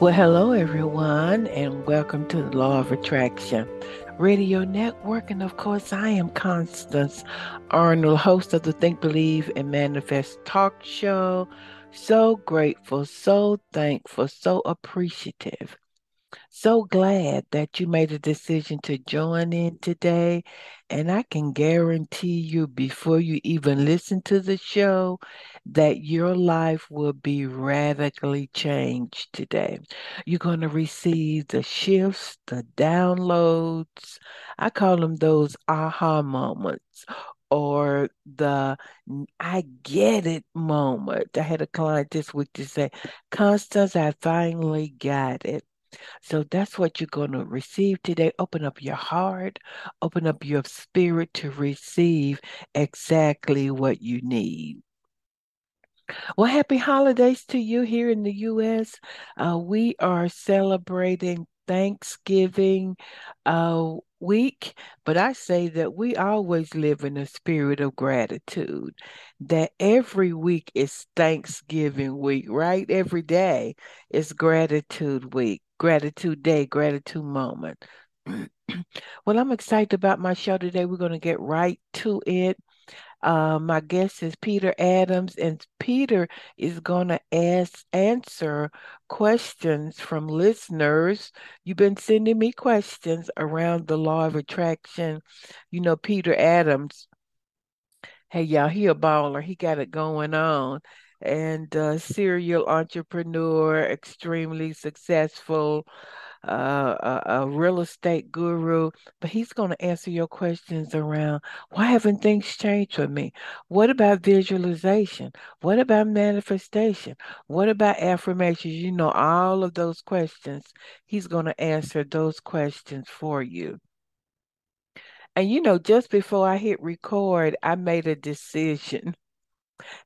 Well, hello, everyone, and welcome to the Law of Attraction Radio Network. And of course, I am Constance Arnold, host of the Think, Believe, and Manifest talk show. So grateful, so thankful, so appreciative. So glad that you made a decision to join in today. And I can guarantee you, before you even listen to the show, that your life will be radically changed today. You're going to receive the shifts, the downloads. I call them those aha moments, or the I get it moment. I had a client this week to say, Constance, I finally got it. So that's what you're going to receive today. Open up your heart, open up your spirit to receive exactly what you need. Well, happy holidays to you here in the U.S. We are celebrating Thanksgiving week, but I say that we always live in a spirit of gratitude, that every week is Thanksgiving week, right? Every day is gratitude week, gratitude day, gratitude moment. Well, I'm excited about my show today. We're going to get right to it. My guest is Peter Adams, and Peter is going to answer questions from listeners. You've been sending me questions around the Law of Attraction. You know, Peter Adams, hey, y'all, he a baller. He got it going on. And serial entrepreneur, extremely successful, a real estate guru, but he's going to answer your questions around, why haven't things changed for me? What about visualization? What about manifestation? What about affirmations? You know, all of those questions, he's going to answer those questions for you. And you know, just before I hit record, I made a decision.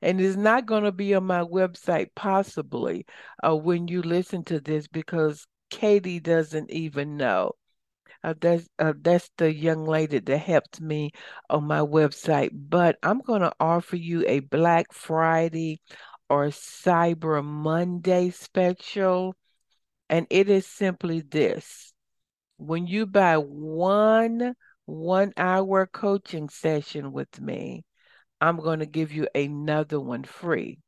And it's not going to be on my website, possibly, when you listen to this, because Katie doesn't even know. That's the young lady that helped me on my website. But I'm going to offer you a Black Friday or Cyber Monday special. And it is simply this. When you buy one hour coaching session with me, I'm going to give you another one free.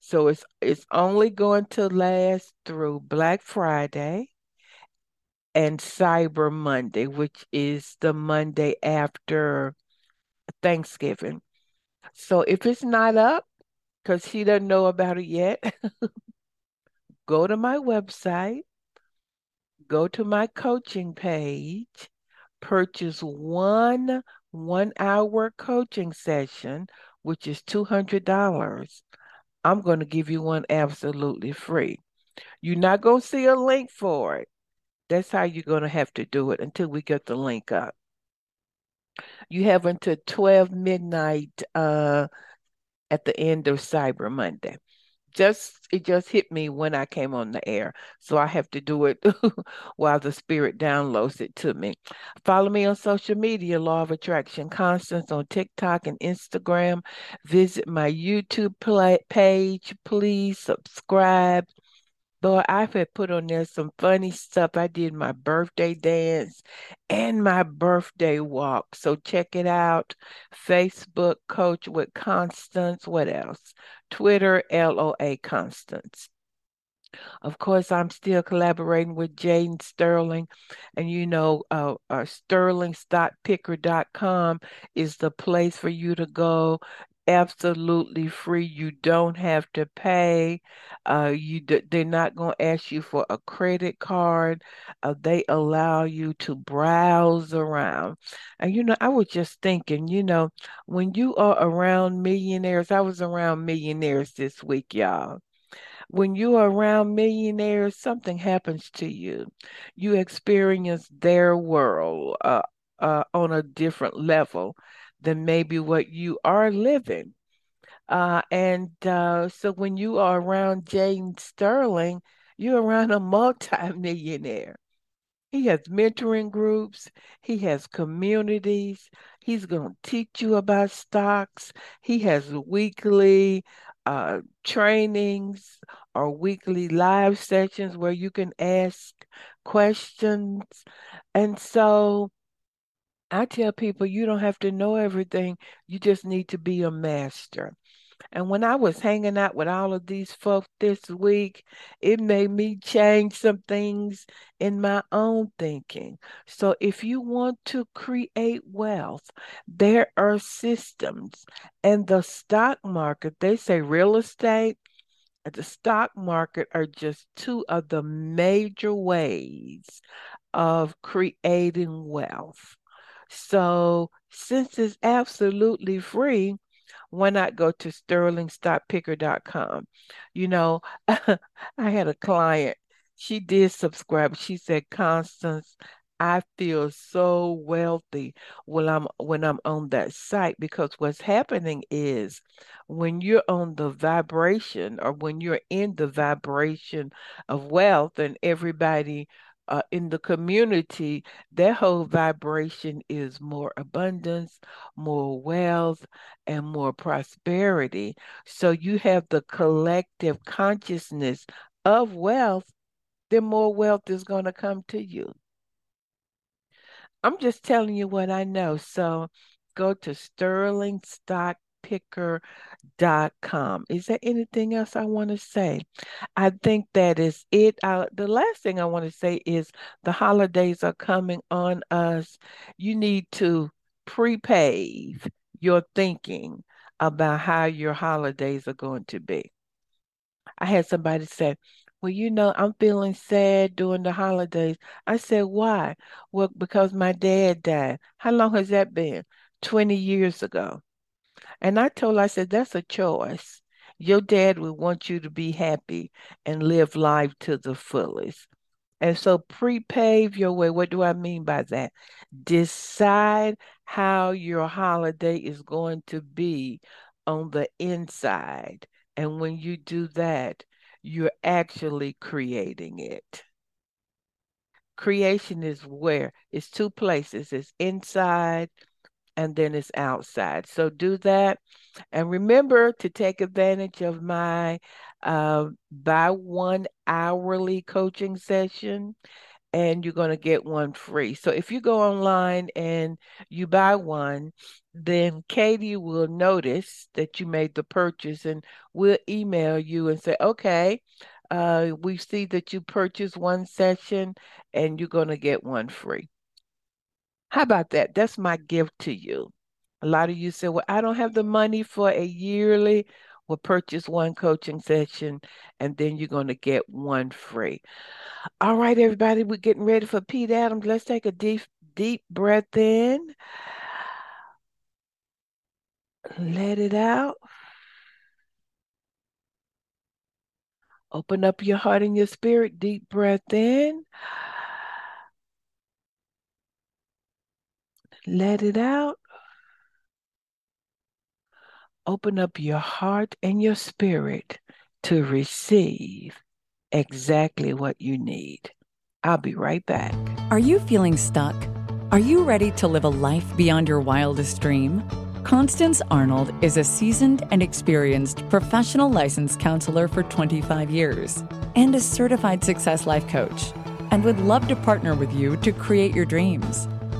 So it's only going to last through Black Friday and Cyber Monday, which is the Monday after Thanksgiving. So if it's not up, because she doesn't know about it yet, go to my website, go to my coaching page, purchase one hour coaching session, which is $200. I'm going to give you one absolutely free. You're not going to see a link for it. That's how you're going to have to do it until we get the link up. You have until 12 midnight at the end of Cyber Monday. It just hit me when I came on the air. So I have to do it while the spirit downloads it to me. Follow me on social media, Law of Attraction Constance on TikTok and Instagram. Visit my YouTube page. Please subscribe. Boy, I've had put on there some funny stuff. I did my birthday dance and my birthday walk. So check it out. Facebook, Coach with Constance. What else? Twitter, LOA Constance. Of course, I'm still collaborating with Jane Sterling. And you know, SterlingStockPicker.com is the place for you to go. Absolutely free. You don't have to pay. They're not going to ask you for a credit card. They allow you to browse around. And you know, I was just thinking, you know, when you are around millionaires, I was around millionaires this week, y'all. When you are around millionaires, something happens to you. You experience their world on a different level than maybe what you are living. So when you are around Jane Sterling, you're around a multimillionaire. He has mentoring groups. He has communities. He's going to teach you about stocks. He has weekly trainings or weekly live sessions where you can ask questions. And so I tell people, you don't have to know everything. You just need to be a master. And when I was hanging out with all of these folks this week, it made me change some things in my own thinking. So if you want to create wealth, there are systems. And the stock market, they say real estate and the stock market are just two of the major ways of creating wealth. So since it's absolutely free, why not go to SterlingStockPicker.com? You know, I had a client. She did subscribe. She said, Constance, I feel so wealthy when I'm on that site, because what's happening is when you're on the vibration, or when you're in the vibration of wealth, and everybody in the community, their whole vibration is more abundance, more wealth, and more prosperity. So you have the collective consciousness of wealth, then more wealth is going to come to you. I'm just telling you what I know. So go to SterlingStockPicker.com. Is there anything else I want to say? I think that is it. The last thing I want to say is the holidays are coming on us. You need to prepave your thinking about how your holidays are going to be. I had somebody say, well, you know, I'm feeling sad during the holidays. I said, why? Well, because my dad died. How long has that been? 20 years ago. And I told her, I said, that's a choice. Your dad would want you to be happy and live life to the fullest. And so prepave your way. What do I mean by that? Decide how your holiday is going to be on the inside. And when you do that, you're actually creating it. Creation is where? It's two places. It's inside and then it's outside. So do that. And remember to take advantage of my buy one hourly coaching session, and you're going to get one free. So if you go online and you buy one, then Katie will notice that you made the purchase, and we'll email you and say, okay, we see that you purchased one session and you're going to get one free. How about that? That's my gift to you. A lot of you say, well, I don't have the money for a yearly. Well, purchase one coaching session, and then you're going to get one free. All right, everybody, we're getting ready for Pete Adams. Let's take a deep, deep breath in. Let it out. Open up your heart and your spirit. Deep breath in. Let it out. Open up your heart and your spirit to receive exactly what you need. I'll be right back. Are you feeling stuck? Are you ready to live a life beyond your wildest dream? Constance Arnold is a seasoned and experienced professional licensed counselor for 25 years and a certified success life coach, and would love to partner with you to create your dreams.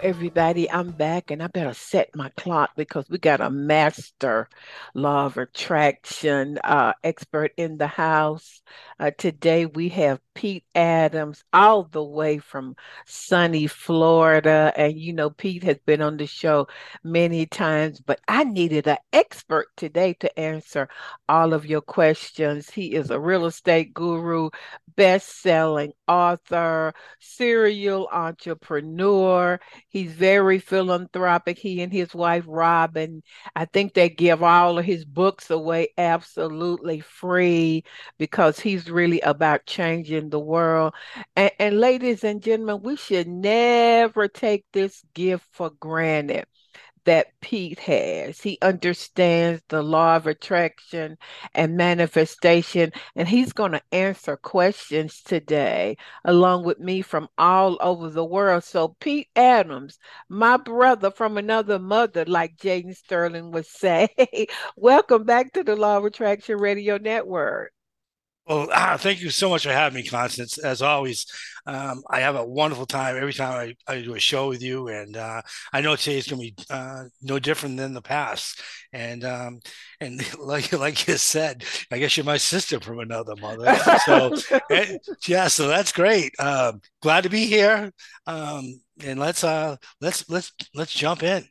Everybody, I'm back, and I better set my clock because we got a master law of attraction expert in the house. Today we have Pete Adams all the way from sunny Florida. And, you know, Pete has been on the show many times, but I needed an expert today to answer all of your questions. He is a real estate guru, best-selling author, serial entrepreneur. He's very philanthropic. He and his wife, Robin, I think they give all of his books away absolutely free because he's really about changing the world. And ladies and gentlemen, we should never take this gift for granted that Pete has. He understands the law of attraction and manifestation, and he's going to answer questions today along with me from all over the world. So Pete Adams, my brother from another mother, like Jane Sterling would say, welcome back to the Law of Attraction Radio Network. Well, thank you so much for having me, Constance. As always, I have a wonderful time every time I do a show with you. And I know today's going to be no different than the past. And like you said, I guess you're my sister from another mother. So, yeah, so that's great. Glad to be here. And let's jump in.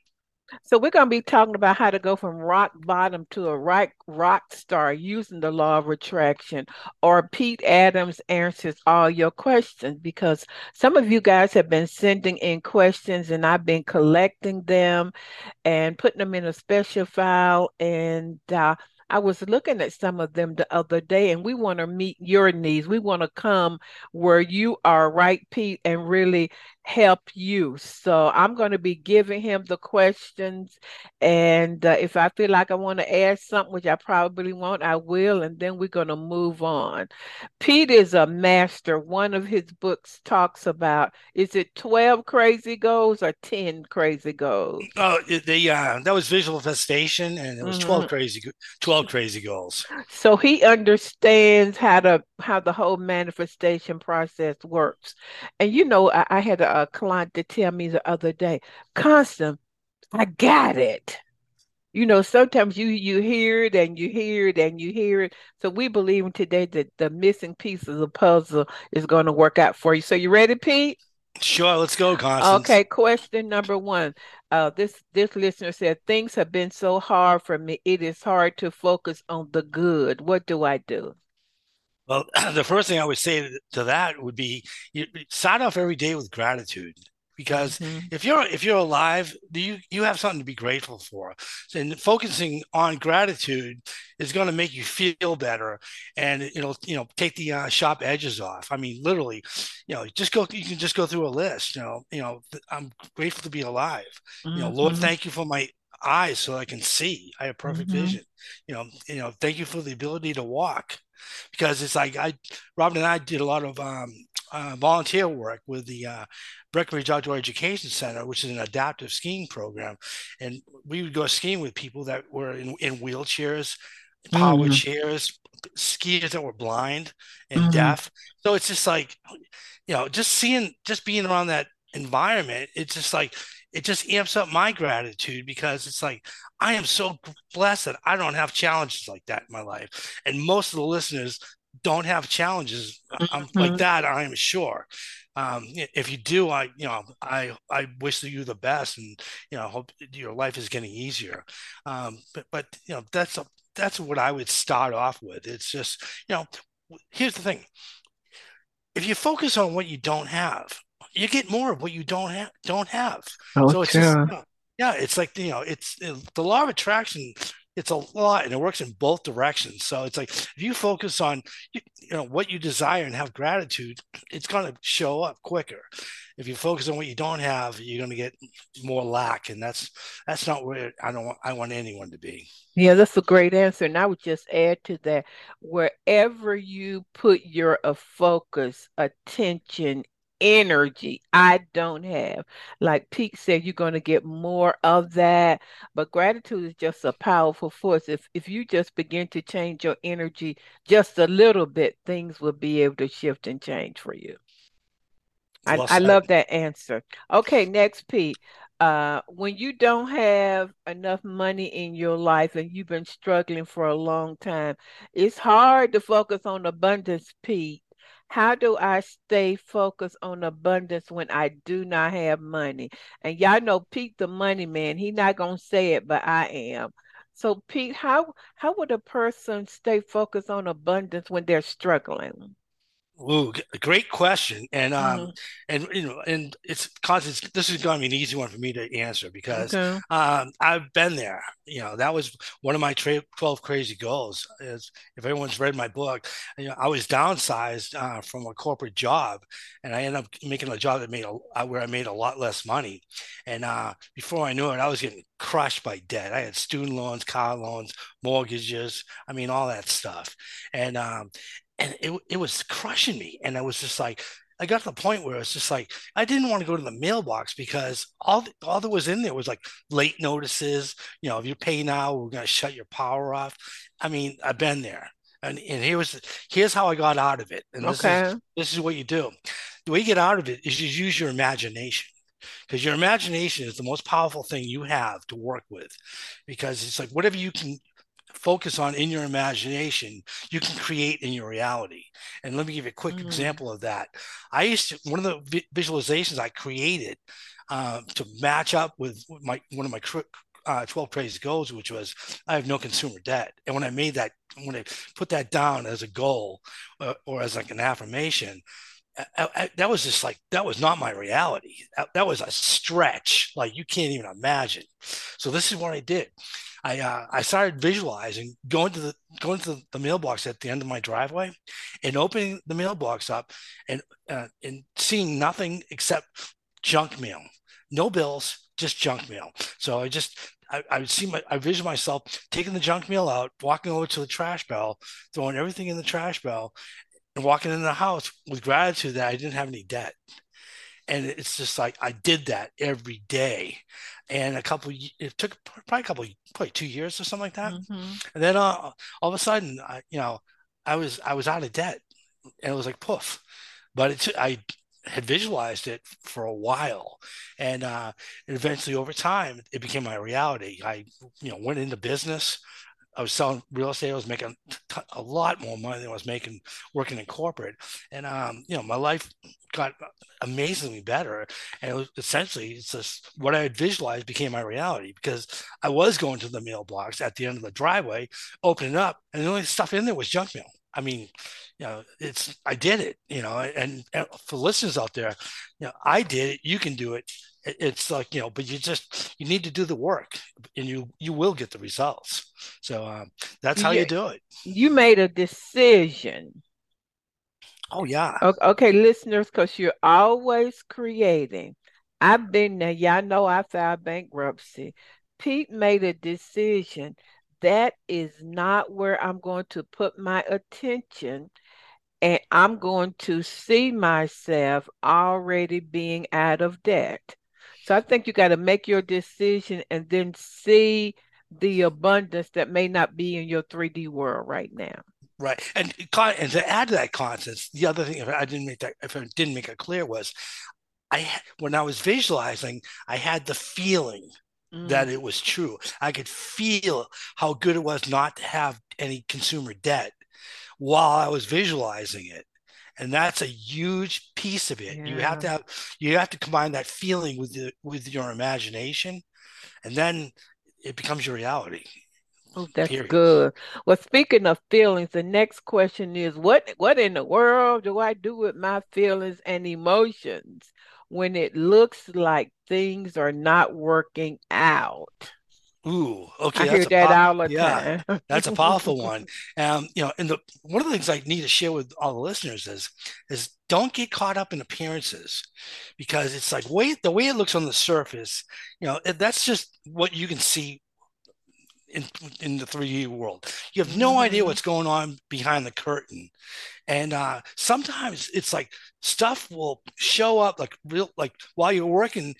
So we're going to be talking about how to go from rock bottom to a rock star using the law of attraction, or Pete Adams answers all your questions, because some of you guys have been sending in questions and I've been collecting them and putting them in a special file. And I was looking at some of them the other day, and we want to meet your needs. We want to come where you are, right, Pete, and really help you. So I'm going to be giving him the questions. And if I feel like I want to add something, which I probably won't, I will. And then we're going to move on. Pete is a master. One of his books talks about, is it 12 crazy goals or 10 crazy goals? Oh, that was visual manifestation, and it was 12 crazy goals. So he understands how the whole manifestation process works. And you know, I had a client to tell me the other day, Constance, I got it. You know, sometimes you hear it and you hear it and you hear it. So we believe today that the missing piece of the puzzle is going to work out for you. So you ready, Pete? Sure, let's go, Constance. Okay, question number one. This listener said, things have been so hard for me. It is hard to focus on the good. What do I do? Well, the first thing I would say to that would be, you start off every day with gratitude, because if you're alive, you have something to be grateful for. And focusing on gratitude is going to make you feel better, and it'll take the sharp edges off. I mean, literally, you can just go through a list. I'm grateful to be alive. Lord, thank you for my eyes so I can see. I have perfect vision. Thank you for the ability to walk. Because it's like Robin and I did a lot of volunteer work with the Breckenridge Outdoor Education Center, which is an adaptive skiing program. And we would go skiing with people that were in wheelchairs, power chairs, skiers that were blind and deaf. So it's just like, just being around that environment, it's just like, it just amps up my gratitude, because it's like, I am so blessed that I don't have challenges like that in my life. And most of the listeners don't have challenges like that, I am sure. If you do, I wish you the best, and hope your life is getting easier. But that's what I would start off with. It's just, here's the thing. If you focus on what you don't have, you get more of what you don't have. Oh, so it's just, it's like, it's the law of attraction. It's a lot, and it works in both directions. So it's like, if you focus on, what you desire and have gratitude, it's going to show up quicker. If you focus on what you don't have, you're going to get more lack. And that's not where I want anyone to be. Yeah, that's a great answer. And I would just add to that, wherever you put your focus, attention, energy, I don't have. Like Pete said, you're going to get more of that. But gratitude is just a powerful force. If you just begin to change your energy just a little bit, things will be able to shift and change for you. I love that answer. Okay, next, Pete. When you don't have enough money in your life and you've been struggling for a long time, it's hard to focus on abundance, Pete. How do I stay focused on abundance when I do not have money? And y'all know Pete, the money man, he's not going to say it, but I am. So Pete, how would a person stay focused on abundance when they're struggling? Ooh, great question. And, and it's Constance, this is going to be an easy one for me to answer because, I've been there, you know, that was one of my 12 crazy goals is if everyone's read my book, you know, I was downsized from a corporate job and I ended up making a job that where I made a lot less money. And before I knew it, I was getting crushed by debt. I had student loans, car loans, mortgages. I mean, all that stuff. And it was crushing me. And I was just like, I got to the point where it's just like, I didn't want to go to the mailbox because all that was in there was like late notices. You know, if you pay now, we're going to shut your power off. I mean, I've been there. And here's how I got out of it. And this is what you do. The way you get out of it is you use your imagination. Because your imagination is the most powerful thing you have to work with. Because it's like whatever you can focus on in your imagination, you can create in your reality. And let me give you a quick example of that. I used to, one of the visualizations I created to match up with one of my 12 crazy goals, which was I have no consumer debt. And when I made that, when I put that down as a goal or as like an affirmation, that was just like, that was not my reality. That was a stretch. Like you can't even imagine. So this is what I did. I started visualizing going to the mailbox at the end of my driveway and opening the mailbox up and seeing nothing except junk mail, no bills, just junk mail. So I vision myself taking the junk mail out, walking over to the trash barrel, throwing everything in the trash barrel and walking into the house with gratitude that I didn't have any debt. And it's just like, I did that every day. And it took probably 2 years or something like that. And then all of a sudden, I was out of debt and it was like, poof, but I had visualized it for a while. And eventually over time, it became my reality. I, went into business. I was selling real estate. I was making a lot more money than I was making working in corporate. And, my life got amazingly better. And it was essentially, it's just what I had visualized became my reality because I was going to the mailbox at the end of the driveway, opening up, and the only stuff in there was junk mail. I mean, I did it, and for listeners out there, I did it. You can do it. It's like, but you need to do the work and you will get the results. So that's how you do it. You made a decision. Oh, yeah. Okay, listeners, because you're always creating. I've been there. Y'all know I filed bankruptcy. Pete made a decision. That is not where I'm going to put my attention. And I'm going to see myself already being out of debt. So I think you got to make your decision and then see the abundance that may not be in your 3D world right now. Right. And to add to that, Constance, the other thing, if I didn't make it clear was when I was visualizing, I had the feeling that it was true. I could feel how good it was not to have any consumer debt while I was visualizing it. And that's a huge piece of it. Yeah. You have to combine that feeling with your imagination, and then it becomes your reality. Oh, that's good. Well, speaking of feelings, the next question is, what in the world do I do with my feelings and emotions when it looks like things are not working out? Ooh, okay. I hear that all the time. That's a powerful one. And one of the things I need to share with all the listeners is don't get caught up in appearances, because it's like the way it looks on the surface, that's just what you can see in the 3D world. You have no idea what's going on behind the curtain. And sometimes it's like stuff will show up like while you're working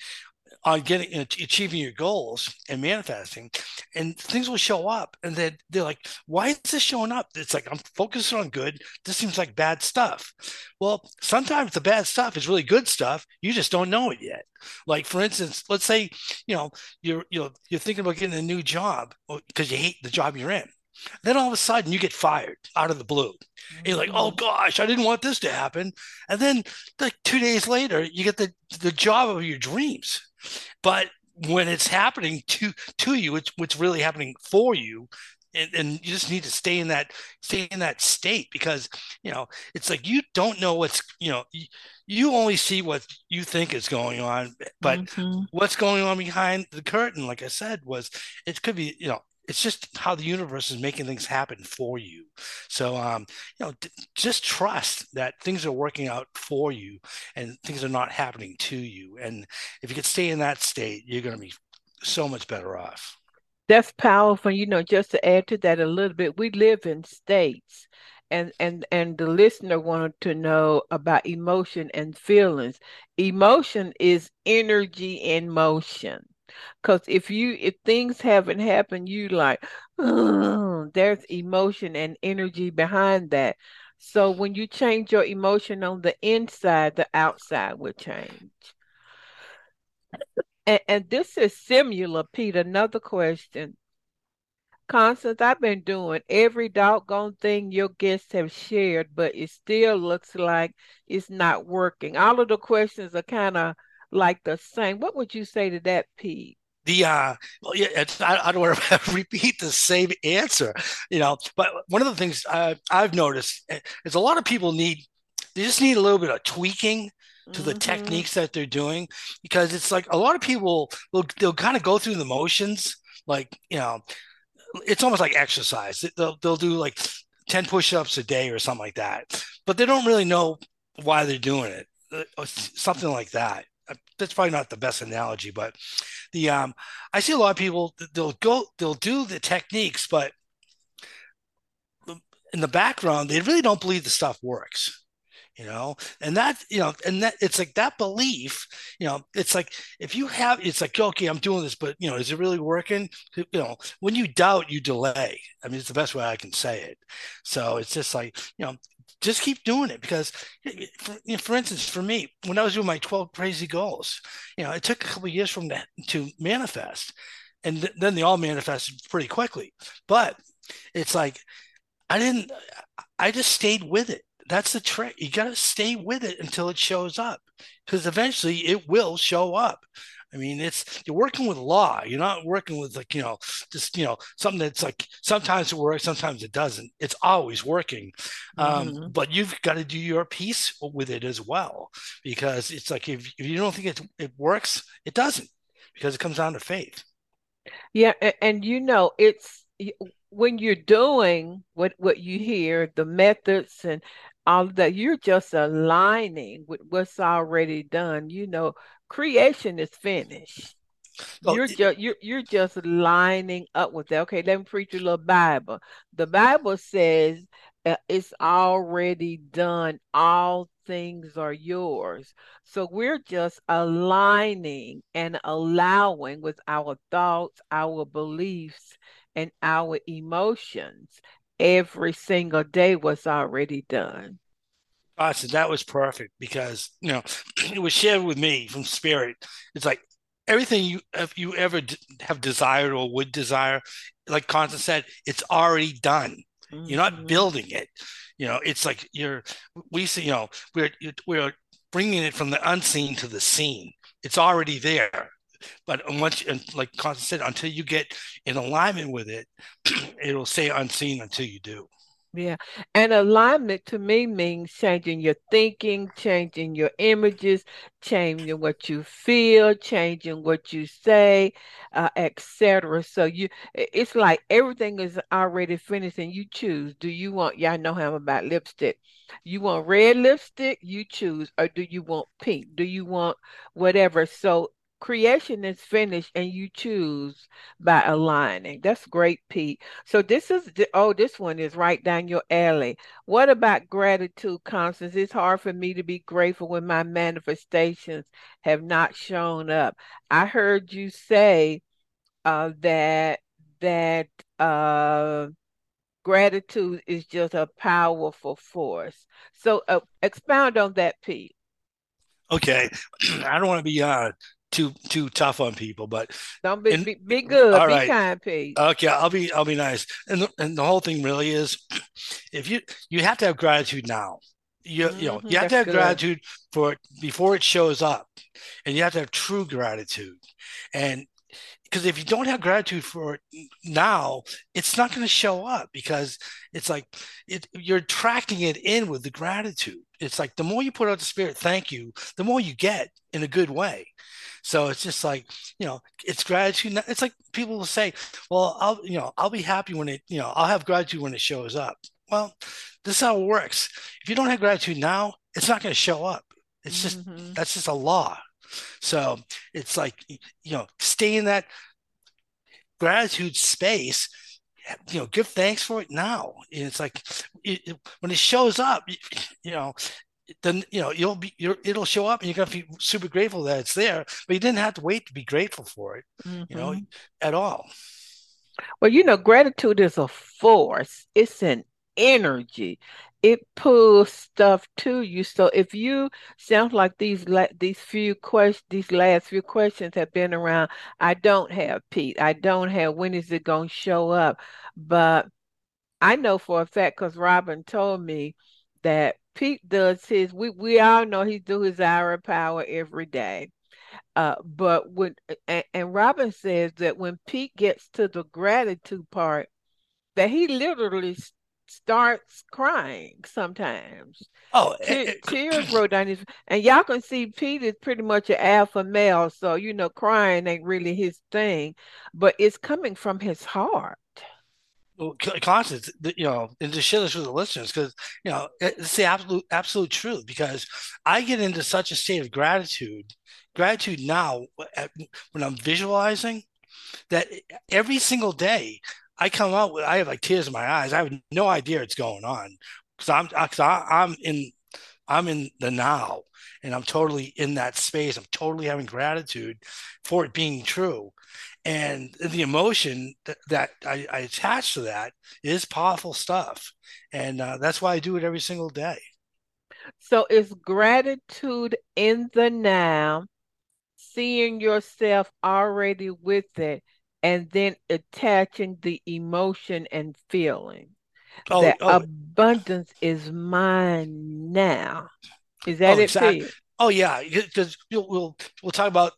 on getting achieving your goals and manifesting, and things will show up, and then they're like, why is this showing up? It's like, I'm focusing on good. This seems like bad stuff. Well, sometimes the bad stuff is really good stuff. You just don't know it yet. Like, for instance, let's say, you're thinking about getting a new job because you hate the job you're in. Then all of a sudden you get fired out of the blue. And you're like, oh gosh, I didn't want this to happen. And then like 2 days later, you get the job of your dreams. But when it's happening to you, it's what's really happening for you. And you just need to stay in that state, because, it's like, you don't know what's, you only see what you think is going on, but what's going on behind the curtain, like I said, it's just how the universe is making things happen for you. So, just trust that things are working out for you and things are not happening to you. And if you could stay in that state, you're going to be so much better off. That's powerful. Just to add to that a little bit, we live in states. And the listener wanted to know about emotion and feelings. Emotion is energy in motion. Because if things haven't happened, you like, there's emotion and energy behind that. So when you change your emotion on the inside, the outside will change. And this is similar, Pete. Another question. Constance, I've been doing every doggone thing your guests have shared, but it still looks like it's not working. All of the questions are kind of like the same. What would you say to that, Pete? I don't want to repeat the same answer, but one of the things I've noticed is a lot of people need a little bit of tweaking to the techniques that they're doing, because it's like a lot of people they'll kind of go through the motions. Like, it's almost like exercise. They'll do like 10 push-ups a day or something like that, but they don't really know why they're doing it, or something like that. That's probably not the best analogy, but I see a lot of people, they'll do the techniques, but in the background, they really don't believe the stuff works, and that it's like that belief, it's like, if you have, it's like, okay, I'm doing this, but is it really working? When you doubt, you delay. I mean, it's the best way I can say it. So it's just like, just keep doing it, because, for instance, for me, when I was doing my 12 crazy goals, it took a couple of years from that to manifest, and then they all manifested pretty quickly. But it's like I just stayed with it. That's the trick. You got to stay with it until it shows up, because eventually it will show up. I mean, you're working with law. You're not working with like, something that's like, sometimes it works, sometimes it doesn't. It's always working. But you've got to do your piece with it as well, because it's like, if you don't think it works, it doesn't, because it comes down to faith. Yeah. And it's when you're doing what you hear, the methods and all that, you're just aligning with what's already done. Creation is finished. You're just lining up with that. Okay, let me preach you a little Bible. The Bible says it's already done. All things are yours. So we're just aligning and allowing with our thoughts, our beliefs, and our emotions every single day what's already done. Awesome. That was perfect, because it was shared with me from Spirit. It's like everything if you ever have desired or would desire, like Constance said, it's already done. You're not building it. It's like we're bringing it from the unseen to the seen. It's already there. But once, like Constance said, until you get in alignment with it, it'll stay unseen until you do. Yeah. And alignment to me means changing your thinking, changing your images, changing what you feel, changing what you say, etc. So it's like everything is already finished, and you choose. Do you want, y'all know how I'm about lipstick. You want red lipstick, you choose, or do you want pink? Do you want whatever? So creation is finished and you choose by aligning. That's great, Pete. So this is, this one is right down your alley. What about gratitude, Constance? It's hard for me to be grateful when my manifestations have not shown up. I heard you say that gratitude is just a powerful force. So expound on that, Pete. Okay. I don't want to be too tough on people, but don't be good. All right. Be kind, Pete. Okay, I'll be nice. And the whole thing really is, if you have to have gratitude now. You have to have gratitude for it before it shows up, and you have to have true gratitude. And because if you don't have gratitude for it now, it's not going to show up, because it's like you're tracking it in with the gratitude. It's like the more you put out the spirit, thank you, the more you get in a good way. So it's just like, it's gratitude. It's like people will say, well, I'll be happy when I'll have gratitude when it shows up. Well, this is how it works. If you don't have gratitude now, it's not going to show up. It's just, that's just a law. So it's like, stay in that gratitude space, give thanks for it now. And it's like, when it shows up, then, it'll show up and you're going to be super grateful that it's there, but you didn't have to wait to be grateful for it, at all. Well, gratitude is a force. It's an energy. It pulls stuff to you. So if you sound like these last few questions have been around, I don't have, Pete. I don't have, when is it going to show up? But I know for a fact, because Robin told me that Pete does his, we all know he do his hour of power every day. But and Robin says that when Pete gets to the gratitude part, that he literally starts crying sometimes. Tears roll down his, and y'all can see Pete is pretty much an alpha male, so crying ain't really his thing, but it's coming from his heart. Well, Constance, and to share this with the listeners, because it's the absolute truth, because I get into such a state of gratitude now when I'm visualizing, that every single day I come out with, I have like tears in my eyes. I have no idea what's going on, because I'm in the now, and I'm totally in that space. I'm totally having gratitude for it being true. And the emotion that I attach to that is powerful stuff. And that's why I do it every single day. So it's gratitude in the now, seeing yourself already with it, and then attaching the emotion and feeling. Abundance is mine now. Is that it, Pete? Oh, yeah, because we'll talk about,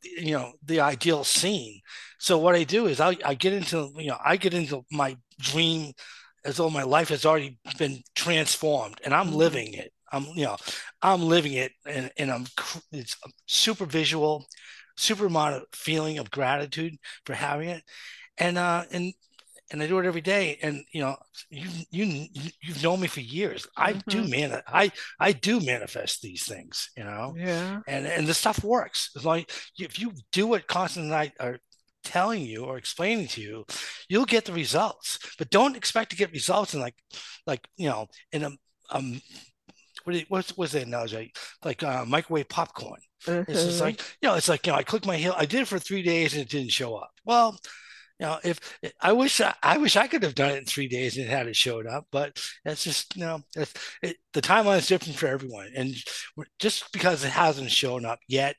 the ideal scene. So what I do is I get into my dream as though my life has already been transformed, and I'm living it. I'm living it, and it's super visual, super amount of feeling of gratitude for having it. And I do it every day. And you've known me for years. I do manifest these things, Yeah. And the stuff works. As long as if you do what Constance and I are telling you or explaining to you, you'll get the results. But don't expect to get results in what's the analogy? Like microwave popcorn. It's just like I clicked my heel. I did it for 3 days and it didn't show up. Well, if I wish I could have done it in 3 days and had it showed up, but that's just the timeline is different for everyone. And just because it hasn't shown up yet,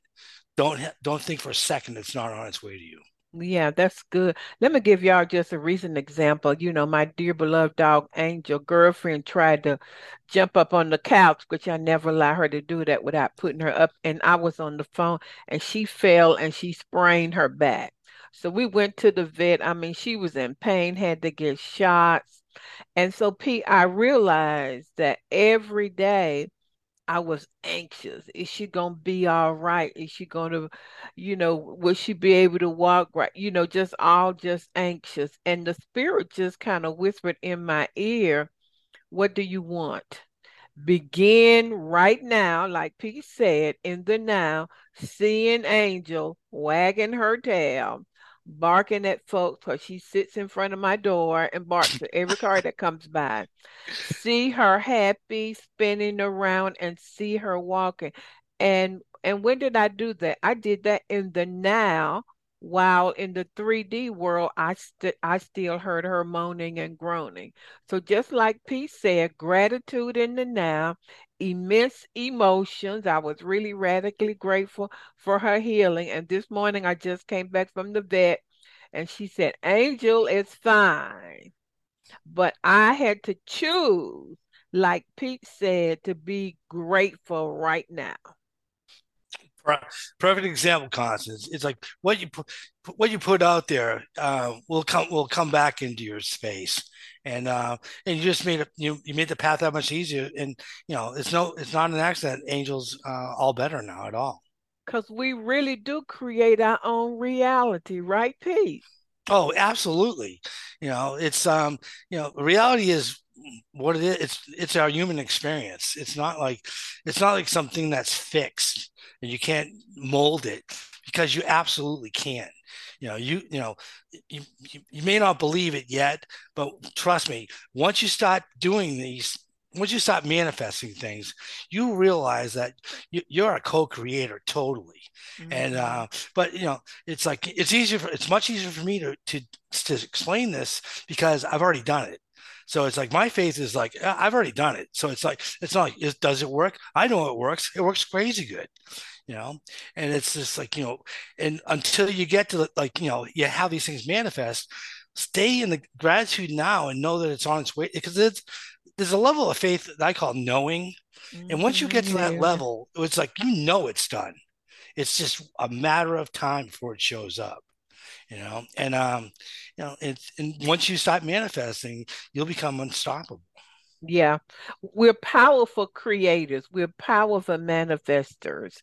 don't think for a second it's not on its way to you. Yeah, that's good. Let me give y'all just a recent example. My dear beloved dog Angel girlfriend tried to jump up on the couch, which I never allow her to do that without putting her up. And I was on the phone and she fell and she sprained her back. So we went to the vet. I mean, she was in pain, had to get shots. And so, Pete, I realized that every day I was anxious. Is she going to be all right? Is she going to, will she be able to walk right? Just anxious. And the spirit just kind of whispered in my ear, what do you want? Begin right now, like Pete said, in the now, seeing Angel wagging her tail, barking at folks because she sits in front of my door and barks at every car that comes by. See her happy, spinning around, and see her walking. And when did I do that? I did that in the now, while in the 3D world, I still heard her moaning and groaning. So just like Pete said, gratitude in the now, immense emotions. I was really radically grateful for her healing. And this morning, I just came back from the vet, and she said, Angel is fine. But I had to choose, like Pete said, to be grateful right now. Perfect example, Constance. It's like what you put out there will come back into your space, and you just made it. You made the path that much easier, and it's not an accident. Angel's all better now at all. Because we really do create our own reality, right, Pete? Oh, absolutely. It's reality is what it is. It's our human experience. It's not like something that's fixed. And you can't mold it, because you absolutely can. You may not believe it yet, but trust me, once you start doing these, once you start manifesting things, you realize that you're a co-creator totally. Mm-hmm. And it's much easier for me to explain this, because I've already done it. So it's like my faith is like, I've already done it. So it's like, it's not like, does it work? I know it works. It works crazy good, and it's just like, and until you get to like, you have these things manifest, stay in the gratitude now and know that it's on its way, because there's a level of faith that I call knowing. And once you get to that level, it's like, it's done. It's just a matter of time before it shows up. And once you start manifesting, you'll become unstoppable. Yeah, we're powerful creators. We're powerful manifestors.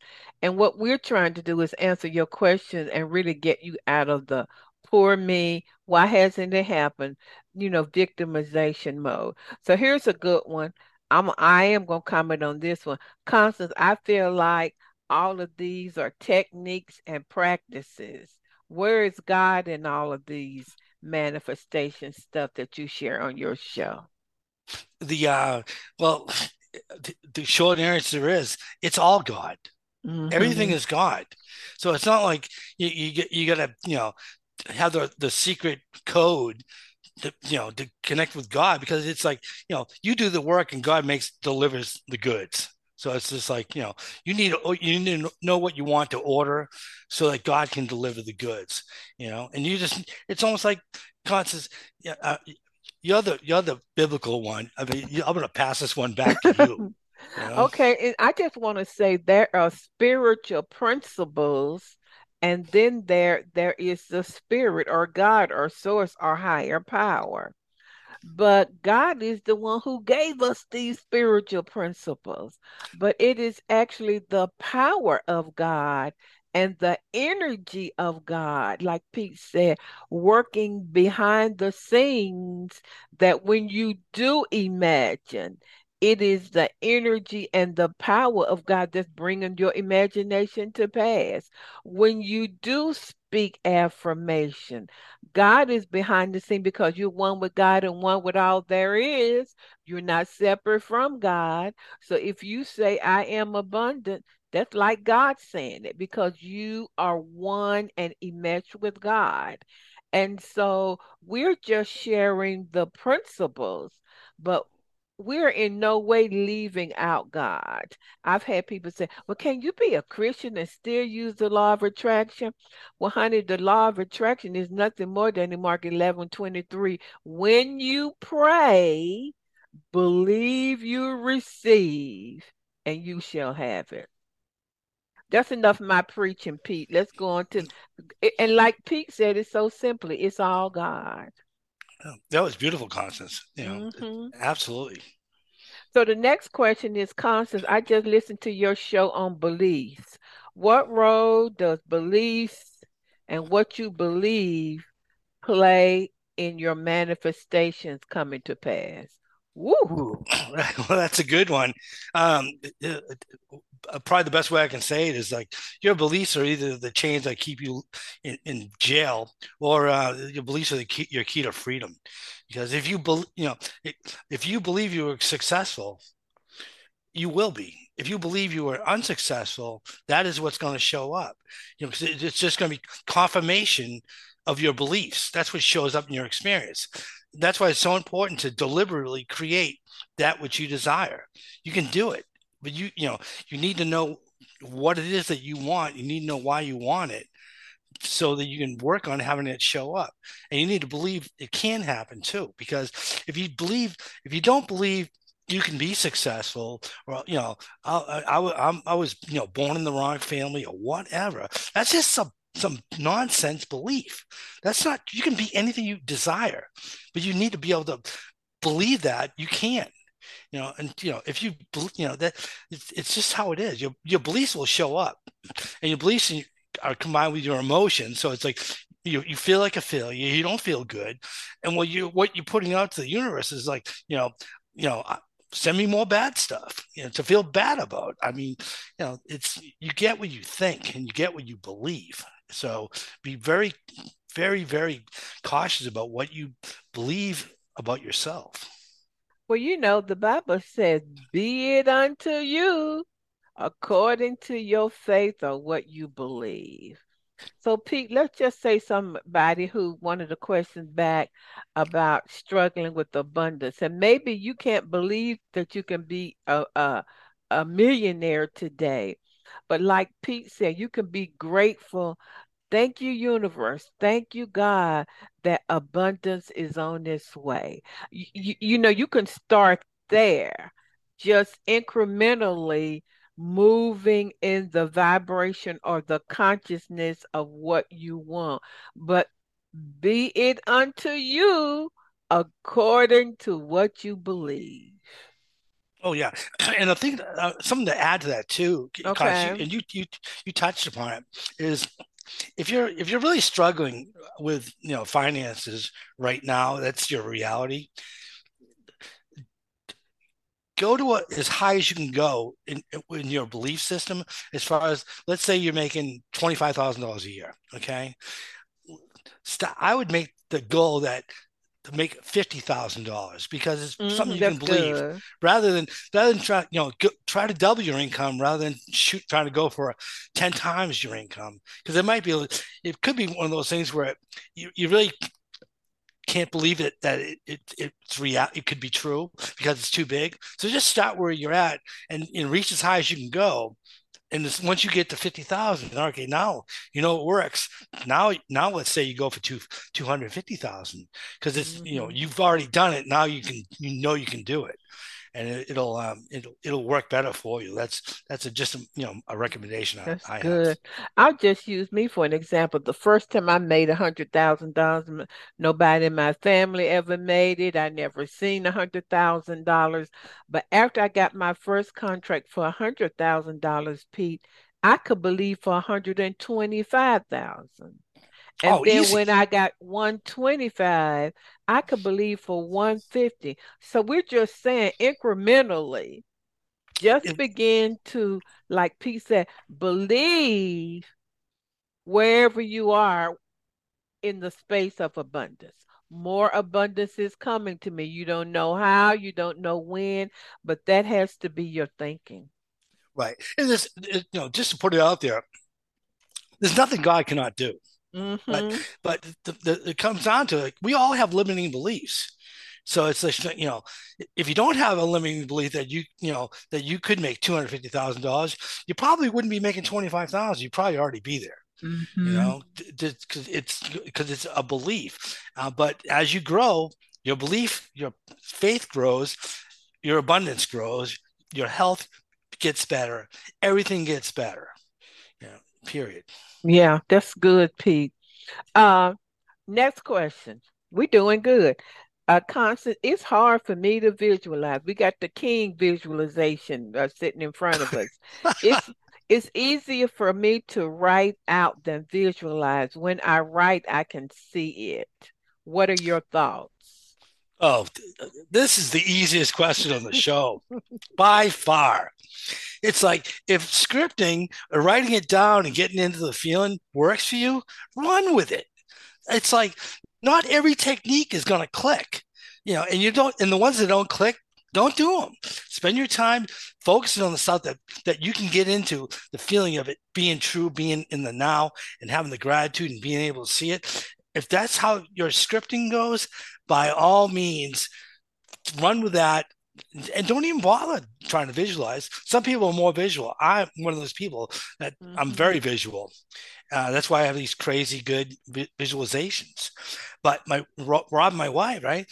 And what we're trying to do is answer your questions and really get you out of the poor me, why hasn't it happened, victimization mode. So here's a good one. I am going to comment on this one. Constance, I feel like all of these are techniques and practices. Where is God in all of these manifestation stuff that you share on your show? The short answer is it's all God. Mm-hmm. Everything is God. So it's not like you gotta have the secret code to connect with God, because it's like, you do the work and God delivers the goods. So it's just like, you need to know what you want to order so that God can deliver the goods, and it's almost like, Constance, you're the biblical one. I mean, I'm going to pass this one back to you. Okay. And I just want to say there are spiritual principles, and then there is the spirit or God or source or higher power. But God is the one who gave us these spiritual principles. But it is actually the power of God and the energy of God, like Pete said, working behind the scenes, that when you do imagine, it is the energy and the power of God that's bringing your imagination to pass. When you do speak affirmation, God is behind the scene, because you're one with God and one with all there is. You're not separate from God. So if you say, I am abundant, that's like God saying it, because you are one and enmeshed with God. And so we're just sharing the principles, but we're in no way leaving out God. I've had people say, well, can you be a Christian and still use the law of attraction? Well, honey, the law of attraction is nothing more than Mark 11:23. When you pray, believe you receive, and you shall have it. That's enough of my preaching, Pete. Let's go on to, and like Pete said, it's so simply, it's all God. That was beautiful, Constance. Mm-hmm. Absolutely. So the next question is, Constance, I just listened to your show on beliefs. What role does beliefs and what you believe play in your manifestations coming to pass? Woo! Well, that's a good one. Probably the best way I can say it is like your beliefs are either the chains that keep you in jail, or your beliefs are the key, your key to freedom. Because if you believe you were successful, you will be. If you believe you were unsuccessful, that is what's going to show up. You know, 'cause it's just going to be confirmation of your beliefs. That's what shows up in your experience. That's why it's so important to deliberately create that which you desire. You can do it, but you need to know what it is that you want. You need to know why you want it so that you can work on having it show up. And you need to believe it can happen too, because if you don't believe you can be successful, or, I was, born in the wrong family or whatever, that's just some nonsense belief. That's not, you can be anything you desire, but you need to be able to believe that you can, if you, that it's just how it is. Your beliefs will show up, and your beliefs are combined with your emotions. So it's like, you feel like a failure, you don't feel good. And what you're putting out to the universe is like, send me more bad stuff, to feel bad about. I mean, you get what you think and you get what you believe. So be very, very, very cautious about what you believe about yourself. Well, the Bible says, be it unto you according to your faith or what you believe. So, Pete, let's just say somebody who wanted a question back about struggling with abundance, and maybe you can't believe that you can be a millionaire today, but like Pete said, you can be grateful. Thank you, universe. Thank you, God, that abundance is on its way. You can start there, just incrementally moving in the vibration or the consciousness of what you want. But be it unto you according to what you believe. Oh, yeah. And I think something to add to that too, okay, and you touched upon it, is if you're really struggling with finances right now, that's your reality. Go to as high as you can go in your belief system. As far as, let's say you're making $25,000 a year, okay? I would make the goal to make $50,000, because it's something you can believe. Good. Rather than try, try to double your income, rather than trying to go for 10 times your income, because it could be one of those things where you really can't believe it, that it's real. It could be true because it's too big. So just start where you're at and reach as high as you can go. And once you get to 50,000, okay, now it works. Now let's say you go for 250,000, because it's you've already done it. Now you can do it, and it'll work better for you. That's just a recommendation. That's good. Have. I'll just use me for an example. The first time I made $100,000, nobody in my family ever made it. I never seen $100,000. But after I got my first contract for $100,000, Pete, I could believe for $125,000. And when I got 125, I could believe for 150. So we're just saying incrementally, begin to, like Pete said, believe wherever you are in the space of abundance. More abundance is coming to me. You don't know how, you don't know when, but that has to be your thinking. Right. And this, just to put it out there, there's nothing God cannot do. Mm-hmm. But it comes down to it. We all have limiting beliefs. So it's like, if you don't have a limiting belief that you could make $250,000, you probably wouldn't be making $25,000. You'd probably already be there, because it's a belief. But as you grow, your belief, your faith grows, your abundance grows, your health gets better, everything gets better. Period. Yeah, that's good, Pete. Next question. We're doing good. Constance, it's hard for me to visualize. We got the king visualization sitting in front of us. It's easier for me to write out than visualize. When I write, I can see it. What are your thoughts? Oh, this is the easiest question on the show by far. It's like if scripting or writing it down and getting into the feeling works for you, run with it. It's like not every technique is going to click, you know, and you don't, and the ones that don't click, don't do them. Spend your time focusing on the stuff that you can get into the feeling of it being true, being in the now and having the gratitude and being able to see it. If that's how your scripting goes, by all means, run with that and don't even bother trying to visualize. Some people are more visual. I'm one of those people that I'm very visual. That's why I have these crazy good visualizations. But Robin, my wife, right?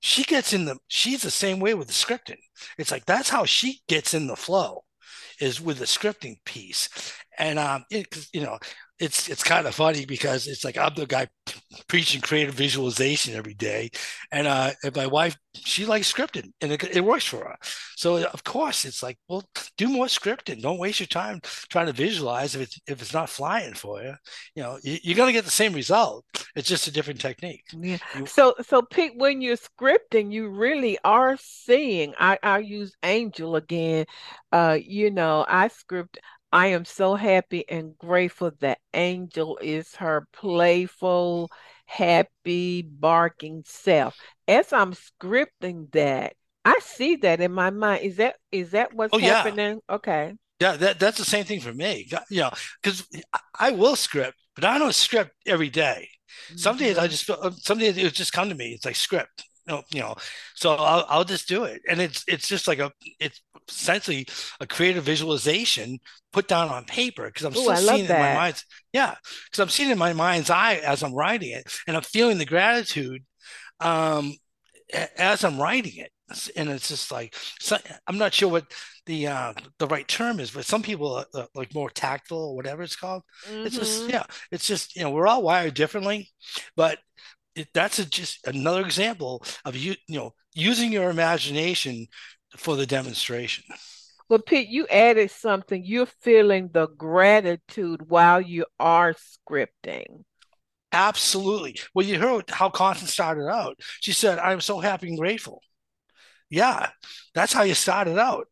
She gets in she's the same way with the scripting. It's like, that's how she gets in the flow, is with the scripting piece. And, it's kind of funny because it's like, I'm the guy preaching creative visualization every day. And my wife, she likes scripting and it works for her. So of course it's like, well, do more scripting. Don't waste your time trying to visualize if it's not flying for you. You know, you're going to get the same result. It's just a different technique. Yeah. So Pete, when you're scripting, you really are seeing. I use Angel again. I script. I am so happy and grateful that Angel is her playful, happy, barking self. As I'm scripting that, I see that in my mind. Is that what's happening? Yeah. Okay. Yeah, that's the same thing for me. You know, because I will script, but I don't script every day. Some days I just feel. Some days it just come to me. It's like script. So I'll just do it, and it's just like it's essentially a creative visualization put down on paper because I'm still seeing it in my mind's eye as I'm writing it, and I'm feeling the gratitude as I'm writing it, and it's just like I'm not sure what the right term is, but some people are like more tactile or whatever it's called. Mm-hmm. It's just we're all wired differently, but. That's just another example of you using your imagination for the demonstration. Well, Pete, you added something. You're feeling the gratitude while you are scripting. Absolutely. Well, you heard how Constance started out. She said, "I'm so happy and grateful." Yeah, that's how you started out.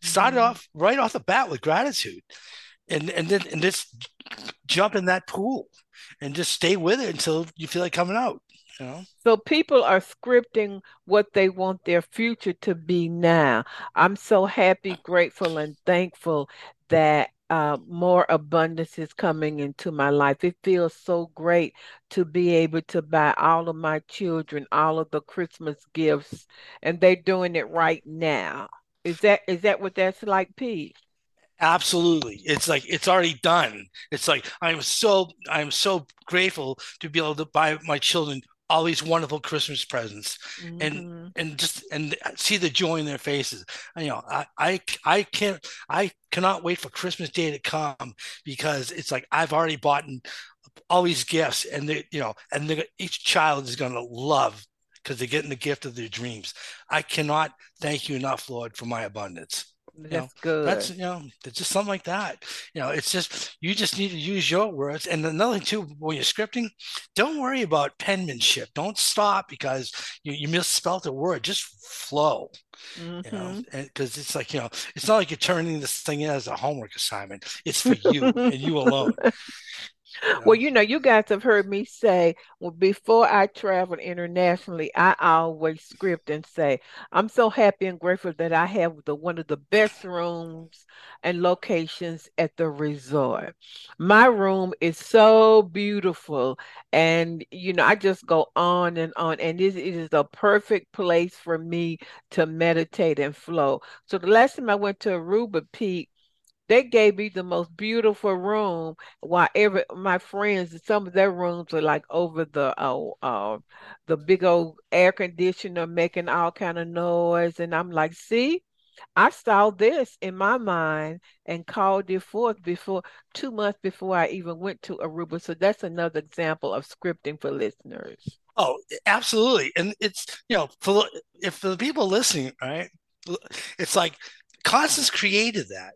Started off right off the bat with gratitude, and then just jump in that pool. And just stay with it until you feel like coming out. So people are scripting what they want their future to be now. I'm so happy, grateful, and thankful that more abundance is coming into my life. It feels so great to be able to buy all of my children all of the Christmas gifts, and they're doing it right now. Is that what that's like, Pete? Absolutely. It's like, it's already done. It's like, I'm so grateful to be able to buy my children all these wonderful Christmas presents and see the joy in their faces. I cannot wait for Christmas Day to come because it's like, I've already bought all these gifts and each child is going to love because they're getting the gift of their dreams. I cannot thank you enough, Lord, for my abundance. That's good. It's just something like that. It's just, you just need to use your words. And another thing too, when you're scripting, don't worry about penmanship. Don't stop because you misspelled a word. Just flow, because it's like, it's not like you're turning this thing in as a homework assignment. It's for you and you alone. Well, you guys have heard me say, well, before I traveled internationally, I always script and say, I'm so happy and grateful that I have one of the best rooms and locations at the resort. My room is so beautiful. And, I just go on and on. And it is the perfect place for me to meditate and flow. So the last time I went to Aruba, Pete, they gave me the most beautiful room. While my friends, some of their rooms were like over the big old air conditioner making all kind of noise, and I'm like, see, I saw this in my mind and called it forth 2 months before I even went to Aruba. So that's another example of scripting for listeners. Oh, absolutely, and it's for the people listening, right? It's like Constance created that.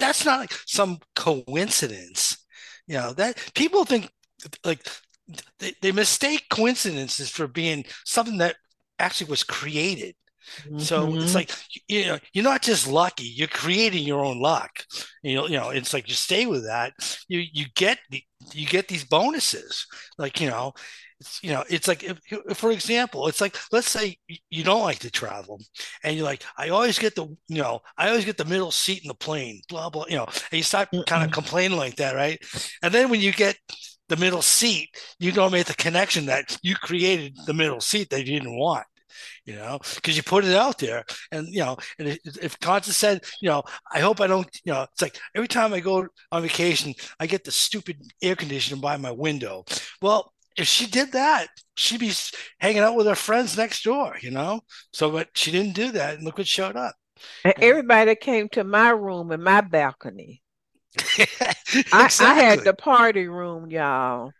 That's not like some coincidence, that people think like they mistake coincidences for being something that actually was created. Mm-hmm. So it's like, you know, you're not just lucky, you're creating your own luck. You know, it's like you stay with that, you get these bonuses. Like, it's like, if, for example, it's like, let's say you don't like to travel and you're like, I always get the middle seat in the plane, blah, blah, and you start kind of complaining like that. Right. And then when you get the middle seat, you don't make the connection that you created the middle seat that you didn't want, because you put it out there. And, and if Constance said, I hope I don't, it's like every time I go on vacation, I get the stupid air conditioning by my window. Well, if she did that, she'd be hanging out with her friends next door, So, but she didn't do that, and look what showed up. And everybody came to my room and my balcony. I had the party room, y'all.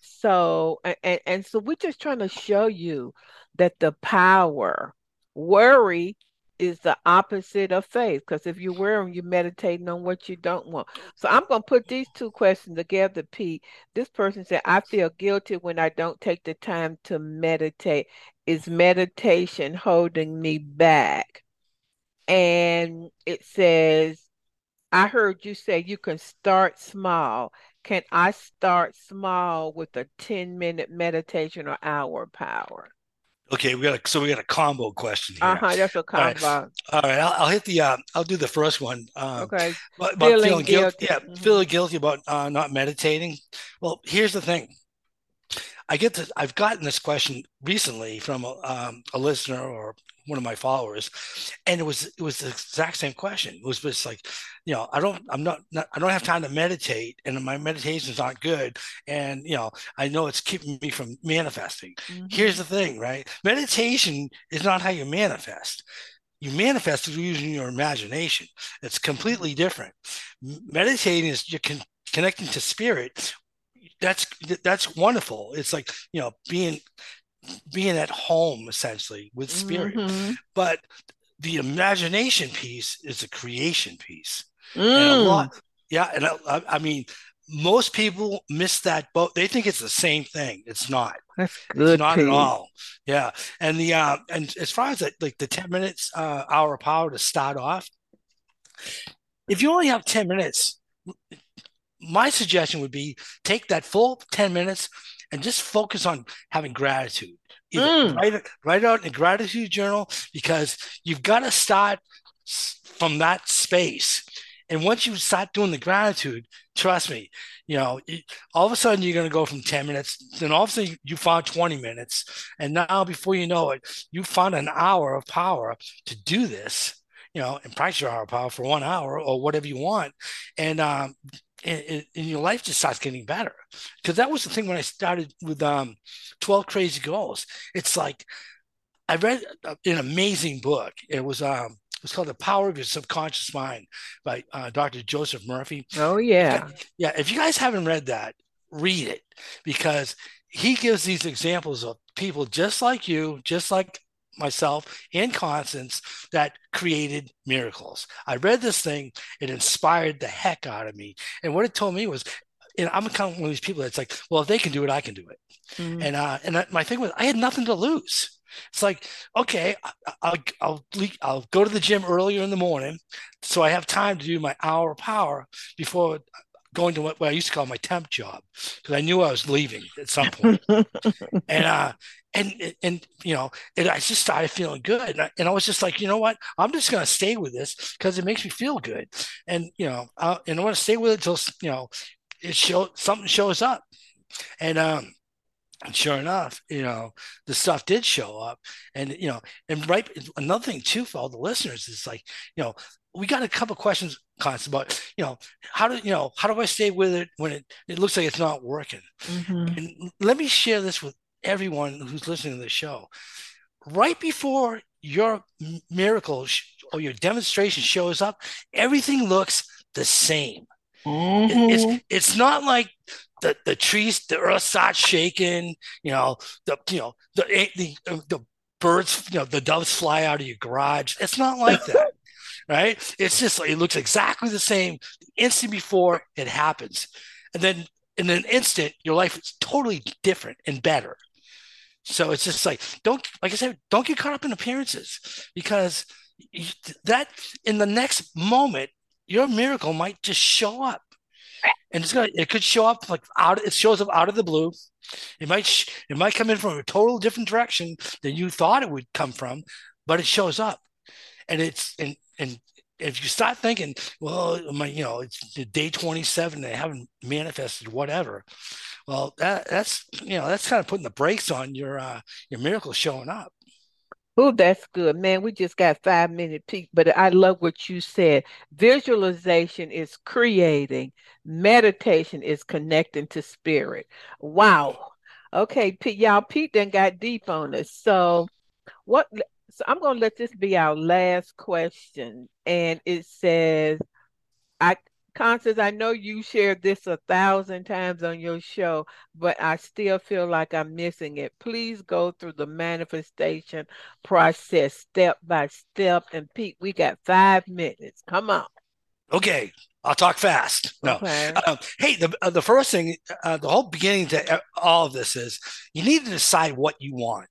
So, and so we're just trying to show you that the power. Worry is the opposite of faith, because if you're worrying, you're meditating on what you don't want. So I'm going to put these two questions together, Pete. This person said, I feel guilty when I don't take the time to meditate. Is meditation holding me back? And it says, I heard you say you can start small. Can I start small with a 10-minute meditation or hour power? Okay, we got a combo question here. That's a combo. All right. I'll hit the I'll do the first one. Okay. About feeling guilty. Yeah, mm-hmm. Feeling guilty about not meditating. Well, here's the thing. I've gotten this question recently from a listener or one of my followers, and it was the exact same question. It was just like, I don't have time to meditate, and my meditation is not good, and I know it's keeping me from manifesting. Mm-hmm. Here's the thing, right? Meditation is not how you manifest. You manifest through using your imagination. It's completely different. Meditating is you're connecting to spirit. That's wonderful. It's like, being at home essentially with spirit, mm-hmm. but the imagination piece is the creation piece. And I mean, most people miss that boat. They think it's the same thing. It's not. That's good. It's not at all. Yeah. And the and as far as the 10 minutes hour power to start off, if you only have 10 minutes, my suggestion would be take that full 10 minutes and just focus on having gratitude. Write out in a gratitude journal, because you've got to start from that space. And once you start doing the gratitude, trust me, all of a sudden you're going to go from 10 minutes, then all of a sudden you found 20 minutes. And now before you know it, you found an hour of power to do this, and practice your hour of power for 1 hour or whatever you want. And your life just starts getting better, because that was the thing when I started with 12 Crazy Goals. It's like I read an amazing book. It was called The Power of Your Subconscious Mind by Dr. Joseph Murphy. Oh yeah, yeah. If you guys haven't read that, read it, because he gives these examples of people just like you, just like myself and Constance, that created miracles. I read this thing. It inspired the heck out of me. And what it told me was, and I'm kind of one of these people that's like, well, if they can do it, I can do it. Mm-hmm. And my thing was, I had nothing to lose. It's like, okay, I'll go to the gym earlier in the morning, so I have time to do my hour power before going to what I used to call my temp job, because I knew I was leaving at some point. And I just started feeling good. And I was just like, you know what? I'm just going to stay with this because it makes me feel good. And, and I want to stay with it until, something shows up. And, sure enough, the stuff did show up. And, another thing too, for all the listeners, is like, we got a couple of questions, Constance, about, how do I stay with it when it looks like it's not working? Mm-hmm. And let me share this with everyone who's listening to the show. Right before your miracle or your demonstration shows up, everything looks the same. Mm-hmm. It's not like the trees, the earth starts shaking, the birds, the doves fly out of your garage. It's not like that. Right? It's just like it looks exactly the same the instant before it happens. And then in an instant, your life is totally different and better. So it's just like, like I said, don't get caught up in appearances, because that in the next moment, your miracle might just show up. And it could show up it shows up out of the blue. It might come in from a total different direction than you thought it would come from, but it shows up. And if you start thinking, well, it's day 27 and I haven't manifested whatever. Well, that's kind of putting the brakes on your miracle showing up. Oh, that's good, man. We just got 5 minute peak, but I love what you said. Visualization is creating. Meditation is connecting to spirit. Wow. Okay, Pete, y'all, Pete done got deep on us. So I'm going to let this be our last question. And it says, Constance, I know you shared this 1,000 times on your show, but I still feel like I'm missing it. Please go through the manifestation process step by step. And Pete, we got 5 minutes. Come on. Okay. I'll talk fast. No. Okay. Hey, the first thing, the whole beginning to all of this is you need to decide what you want.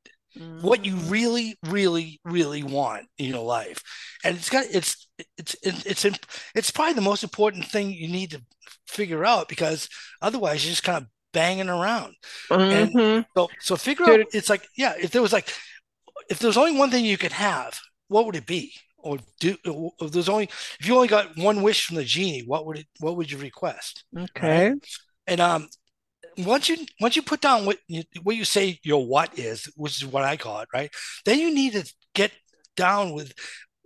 What you really, really, really want in your life, and it's probably the most important thing you need to figure out, because otherwise you're just kind of banging around. Mm-hmm. And so figure out. It's like, yeah, if there's only one thing you could have, what would it be? Or if you only got one wish from the genie, what would you request? Okay, right? And Once you put down what you say your what is, which is what I call it, right? Then you need to get down with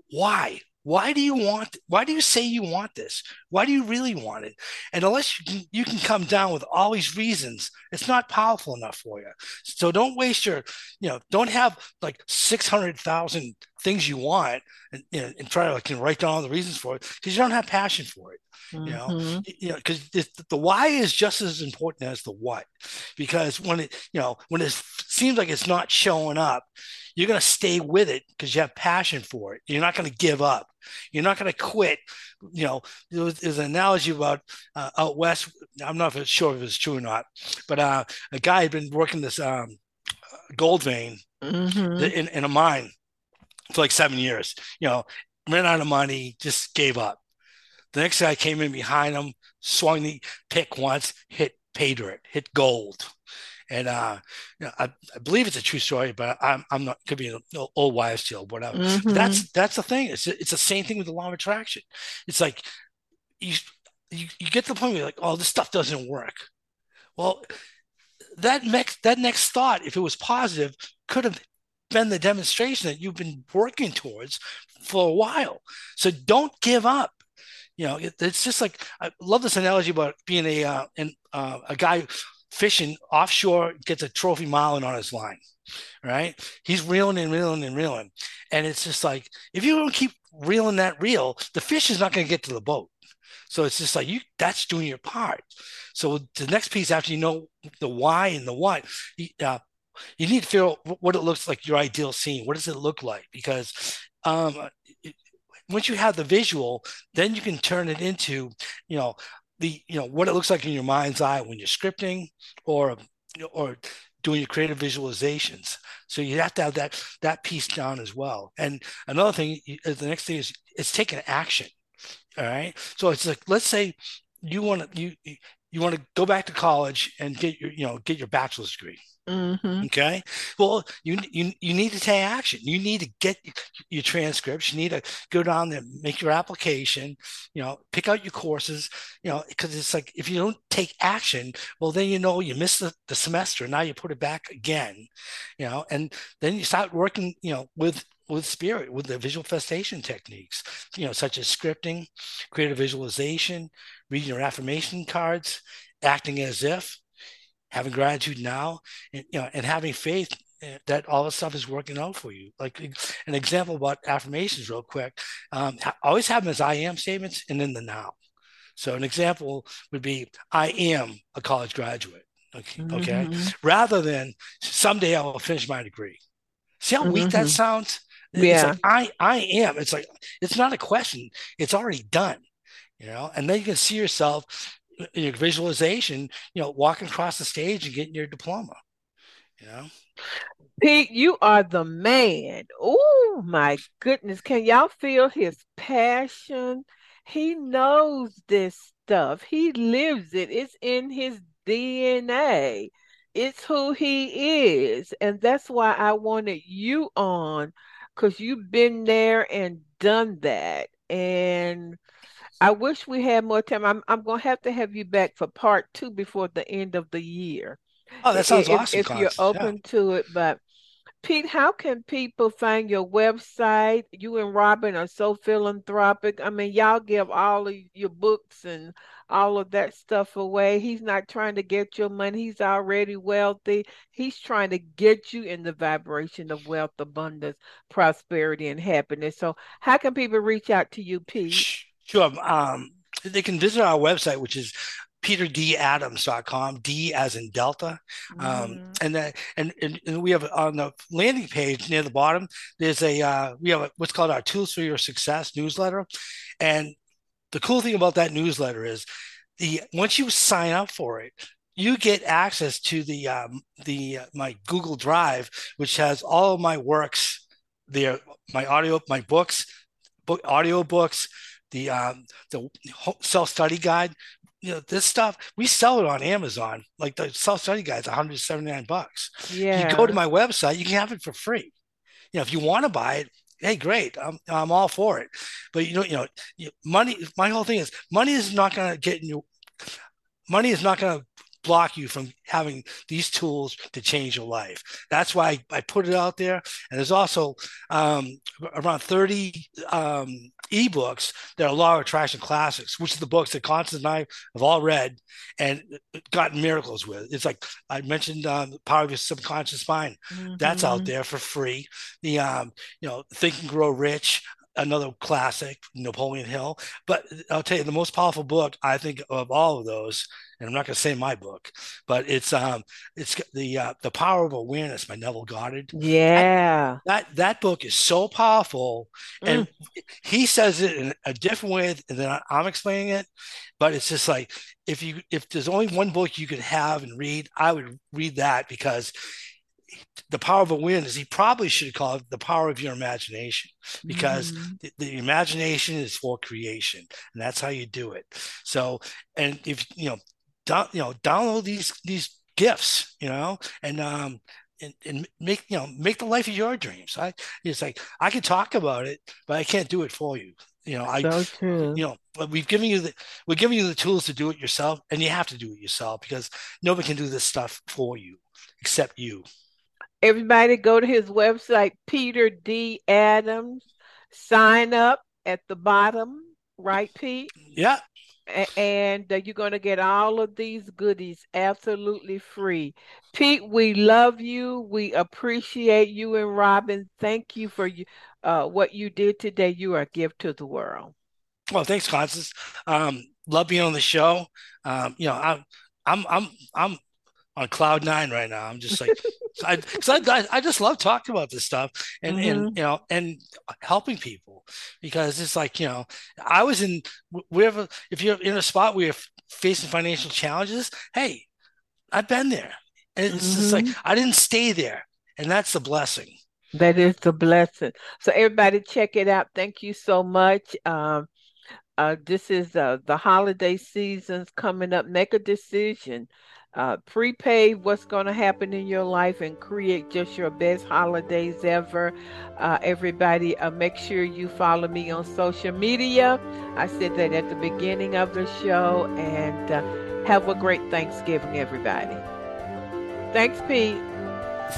why. Why do you say you want this? Why do you really want it? And unless you can come down with all these reasons, it's not powerful enough for you. So don't waste don't have like 600,000 things you want and try to write down all the reasons for it, because you don't have passion for it. Mm-hmm. Because the why is just as important as the what, because when it seems like it's not showing up, you're going to stay with it because you have passion for it. You're not going to give up. You're not going to quit. There's an analogy about out west. I'm not sure if it's true or not, but a guy had been working this gold vein mm-hmm. in a mine for like 7 years. Ran out of money, just gave up. The next guy came in behind him, swung the pick once, hit gold. And I believe it's a true story, but I'm not, could be an old wives' tale, whatever. Mm-hmm. That's the thing. It's the same thing with the law of attraction. It's like you get to the point where you're like, oh, this stuff doesn't work. Well, that next thought, if it was positive, could have been the demonstration that you've been working towards for a while. So don't give up. It's just like, I love this analogy about being a guy fishing offshore, gets a trophy marlin on his line, right? He's reeling and reeling and reeling. And it's just like, if you don't keep reeling that reel, the fish is not going to get to the boat. So it's just like, that's doing your part. So the next piece, after you know the why and the what, you need to figure out what it looks like, your ideal scene. What does it look like? Because once you have the visual, then you can turn it into, what it looks like in your mind's eye when you're scripting or doing your creative visualizations. So you have to have that piece down as well. And another thing, the next thing is it's taking action. All right. So it's like, let's say you want to go back to college and get your bachelor's degree. Mm-hmm. Okay. Well, you need to take action. You need to get your transcripts. You need to go down there, make your application, pick out your courses, because it's like, if you don't take action, well, then, you miss the semester. Now you put it back again, and then you start working, with spirit, with the visualization techniques, such as scripting, creative visualization, reading your affirmation cards, acting as if, having gratitude now, and having faith that all this stuff is working out for you. Like an example about affirmations real quick, always have them as I am statements and in the now. So an example would be, I am a college graduate, okay? Mm-hmm. Rather than someday I will finish my degree. See how weak that sounds? Yeah. It's like, I am. It's like, it's not a question. It's already done, and then you can see yourself in your visualization, walking across the stage and getting your diploma, You know? Pete, you are the man. Oh, my goodness. Can y'all feel his passion? He knows this stuff. He lives it. It's in his DNA. It's who he is. And that's why I wanted you on, because you've been there and done that. And I wish we had more time. I'm going to have you back for part two before the end of the year. Oh, that sounds awesome. If you're open to it. But Pete, how can people find your website? You and Robin are so philanthropic. I mean, y'all give all of your books and all of that stuff away. He's not trying to get your money. He's already wealthy. He's trying to get you in the vibration of wealth, abundance, prosperity, and happiness. So how can people reach out to you, Pete? Sure. They can visit our website, which is peterdadams.com, D as in Delta. And we have on the landing page near the bottom, there's a, we have a, what's called our Tools for Your Success newsletter. And the cool thing about that newsletter is once you sign up for it, you get access to my Google Drive, which has all of my works there, my books, audio books, the self-study guide. You know, this stuff, we sell it on Amazon. Like the self-study guide is $179. Yeah. You go to my website, you can have it for free. You know, if you want to buy it, hey, great. I'm all for it. But you know, money, my whole thing is money is not going to block you from having these tools to change your life. That's why I put it out there. And there's also around 30 ebooks that are Law of Attraction classics, which are the books that Constance and I have all read and gotten miracles with. It's like I mentioned, Power of Your Subconscious Mind. Mm-hmm. That's out there for free. The Think and Grow Rich, another classic, Napoleon Hill. But I'll tell you, the most powerful book I think of all of those, and I'm not going to say my book, but it's the Power of Awareness by Neville Goddard. Yeah, that book is so powerful, and he says it in a different way than I'm explaining it. But it's just like if there's only one book you could have and read, I would read that, because the Power of Awareness, he probably should call it the Power of Your Imagination, because the imagination is for creation, and that's how you do it. So, and if download these gifts, and make the life of your dreams. I can talk about it, but I can't do it for you. But we're giving you the tools to do it yourself, and you have to do it yourself, because nobody can do this stuff for you except you. Everybody go to his website, Peter D. Adams. Sign up at the bottom, right, Pete? Yeah. And you're going to get all of these goodies absolutely free. Pete, we love you. We appreciate you and Robin. Thank you for what you did today. You are a gift to the world. Well, thanks, Constance. Love being on the show. I'm on cloud nine right now. I'm just like... I just love talking about this stuff and helping people, because it's like, I was in wherever, if you're in a spot where you're facing financial challenges, hey, I've been there. And it's just like, I didn't stay there. And that's the blessing. That is the blessing. So everybody check it out. Thank you so much. This is the holiday season's coming up. Make a decision. Prepay what's going to happen in your life and create just your best holidays ever. Everybody, make sure you follow me on social media. I said that at the beginning of the show. And have a great Thanksgiving, everybody. Thanks, Pete.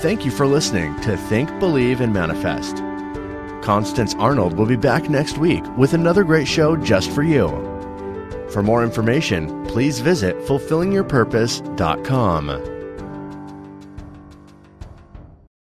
Thank you for listening to Think, Believe, and Manifest. Constance Arnold will be back next week with another great show just for you. For more information, please visit fulfillingyourpurpose.com.